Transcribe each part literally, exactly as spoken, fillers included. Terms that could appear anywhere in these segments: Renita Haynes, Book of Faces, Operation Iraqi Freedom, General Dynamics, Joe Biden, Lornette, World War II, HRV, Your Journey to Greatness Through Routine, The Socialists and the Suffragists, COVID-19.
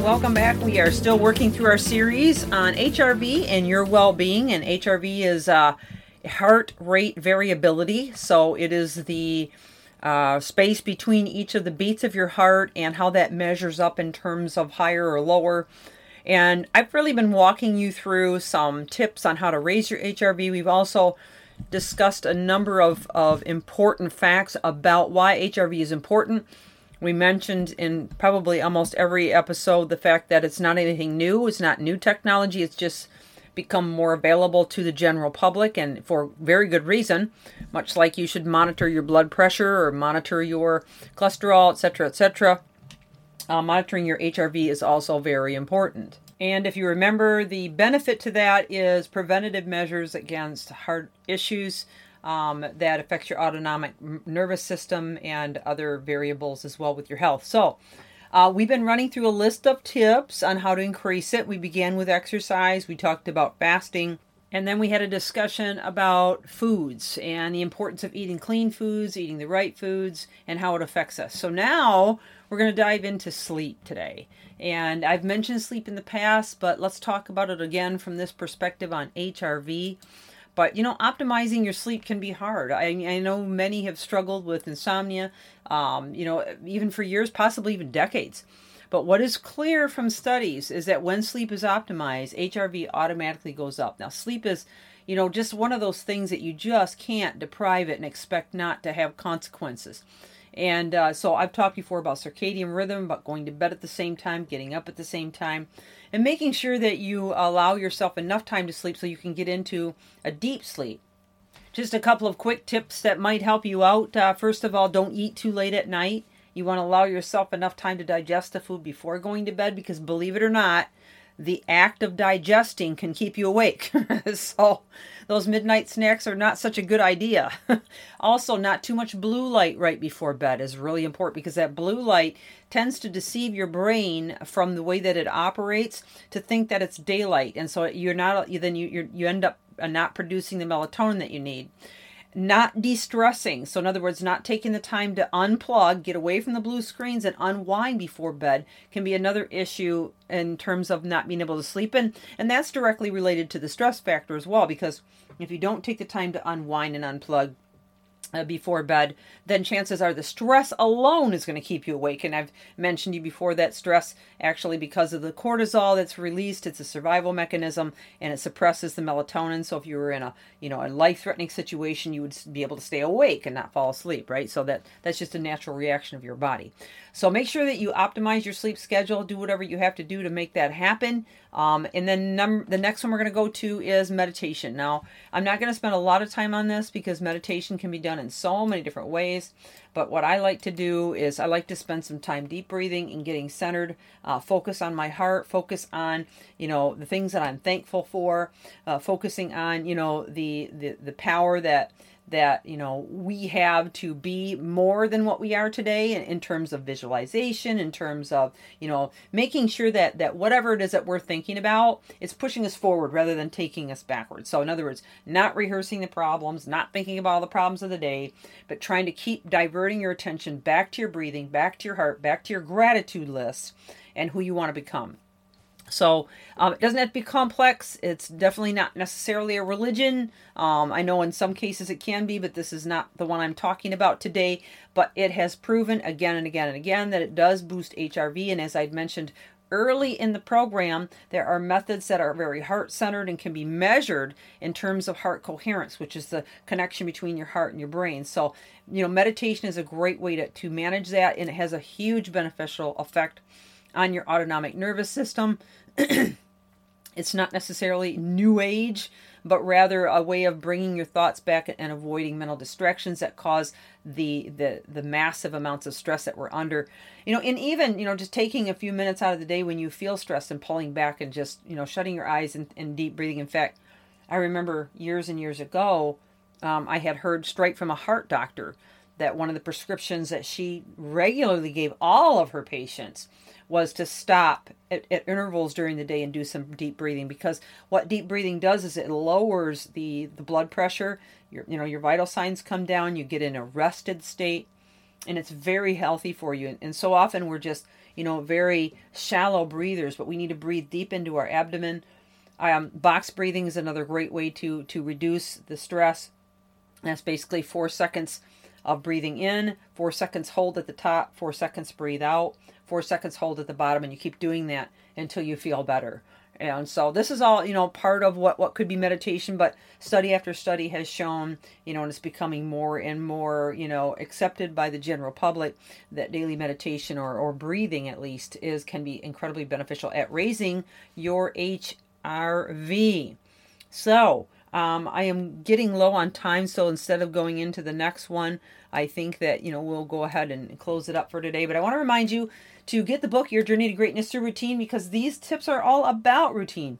Welcome back. We are still working through our series on H R V and your well-being, and H R V is uh, heart rate variability. So it is the uh, space between each of the beats of your heart and how that measures up in terms of higher or lower. And I've really been walking you through some tips on how to raise your H R V. We've also discussed a number of, of important facts about why H R V is important. We mentioned in probably almost every episode the fact that it's not anything new. It's not new technology. It's just become more available to the general public, and for very good reason, much like you should monitor your blood pressure or monitor your cholesterol, et cetera, et cetera. Uh, monitoring your H R V is also very important. And if you remember, the benefit to that is preventative measures against heart issues, Um, that affects your autonomic nervous system and other variables as well with your health. So uh, we've been running through a list of tips on how to increase it. We began with exercise. We talked about fasting. And then we had a discussion about foods and the importance of eating clean foods, eating the right foods, and how it affects us. So now we're going to dive into sleep today. And I've mentioned sleep in the past, but let's talk about it again from this perspective on H R V. But, you know, optimizing your sleep can be hard. I, I know many have struggled with insomnia, um, you know, even for years, possibly even decades. But what is clear from studies is that when sleep is optimized, H R V automatically goes up. Now, sleep is, you know, just one of those things that you just can't deprive it and expect not to have consequences. And uh, so I've talked before about circadian rhythm, about going to bed at the same time, getting up at the same time, and making sure that you allow yourself enough time to sleep so you can get into a deep sleep. Just a couple of quick tips that might help you out. Uh, first of all, don't eat too late at night. You want to allow yourself enough time to digest the food before going to bed, because believe it or not, the act of digesting can keep you awake. So those midnight snacks are not such a good idea. Also, not too much blue light right before bed is really important, because that blue light tends to deceive your brain from the way that it operates to think that it's daylight. And so you're not, then you you're, you end up not producing the melatonin that you need. Not de-stressing. So in other words, not taking the time to unplug, get away from the blue screens and unwind before bed can be another issue in terms of not being able to sleep in. And that's directly related to the stress factor as well, because if you don't take the time to unwind and unplug uh, before bed, then chances are the stress alone is going to keep you awake. And I've mentioned to you before that stress, actually, because of the cortisol that's released, it's a survival mechanism and it suppresses the melatonin. So if you were in a, you know, a life-threatening situation, you would be able to stay awake and not fall asleep, right? So that that's just a natural reaction of your body. So make sure that you optimize your sleep schedule, do whatever you have to do to make that happen. Um, and then num- the next one we're going to go to is meditation. Now, I'm not going to spend a lot of time on this because meditation can be done in so many different ways, but what I like to do is I like to spend some time deep breathing and getting centered, uh, focus on my heart, focus on, you know, the things that I'm thankful for, uh, focusing on, you know, the, the, the power that, that, you know, we have to be more than what we are today in, in terms of visualization, in terms of, you know, making sure that, that whatever it is that we're thinking about, it's pushing us forward rather than taking us backwards. So in other words, not rehearsing the problems, not thinking about all the problems of the day, but trying to keep diverting your attention back to your breathing, back to your heart, back to your gratitude list and who you want to become. So um, it doesn't have to be complex. It's definitely not necessarily a religion. Um, I know in some cases it can be, but this is not the one I'm talking about today. But it has proven again and again and again that it does boost H R V. And as I'd mentioned early in the program, there are methods that are very heart-centered and can be measured in terms of heart coherence, which is the connection between your heart and your brain. So, you know, meditation is a great way to, to manage that, and it has a huge beneficial effect on your autonomic nervous system It's not necessarily new age, but rather a way of bringing your thoughts back and avoiding mental distractions that cause the, the, the massive amounts of stress that we're under. You know, and even, you know, just taking a few minutes out of the day when you feel stressed and pulling back and just, you know, shutting your eyes and, and deep breathing. In fact, I remember years and years ago, um, I had heard straight from a heart doctor that one of the prescriptions that she regularly gave all of her patients was to stop at, at intervals during the day and do some deep breathing, because what deep breathing does is it lowers the, the blood pressure. Your, you know, your vital signs come down, you get in a rested state, and it's very healthy for you. And, and so often we're just, you know, very shallow breathers, but we need to breathe deep into our abdomen. Um, box breathing is another great way to, to reduce the stress. That's basically four seconds of breathing in, four seconds hold at the top, four seconds breathe out, four seconds hold at the bottom, and you keep doing that until you feel better. And so this is all, you know, part of what, what could be meditation, but study after study has shown, you know, and it's becoming more and more, you know, accepted by the general public that daily meditation or, or breathing at least is, can be incredibly beneficial at raising your H R V. So Um, I am getting low on time, so instead of going into the next one, I think that, you know, we'll go ahead and close it up for today. But I want to remind you to get the book, Your Journey to Greatness Through Routine, because these tips are all about routine.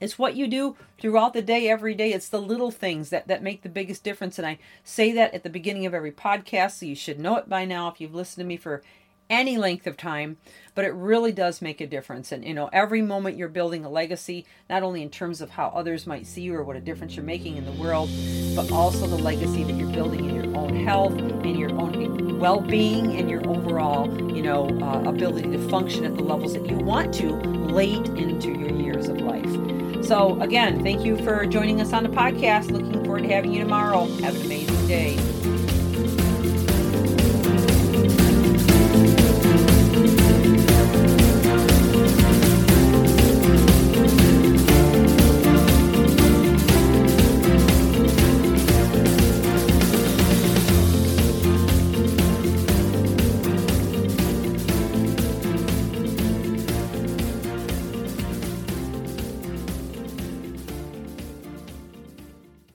It's what you do throughout the day, every day. It's the little things that, that make the biggest difference. And I say that at the beginning of every podcast, so you should know it by now if you've listened to me for any length of time, but it really does make a difference. And, you know, every moment you're building a legacy, not only in terms of how others might see you or what a difference you're making in the world, but also the legacy that you're building in your own health, in your own well-being, and your overall, you know, uh, ability to function at the levels that you want to late into your years of life. So again, thank you for joining us on the podcast. Looking forward to having you tomorrow. Have an amazing day.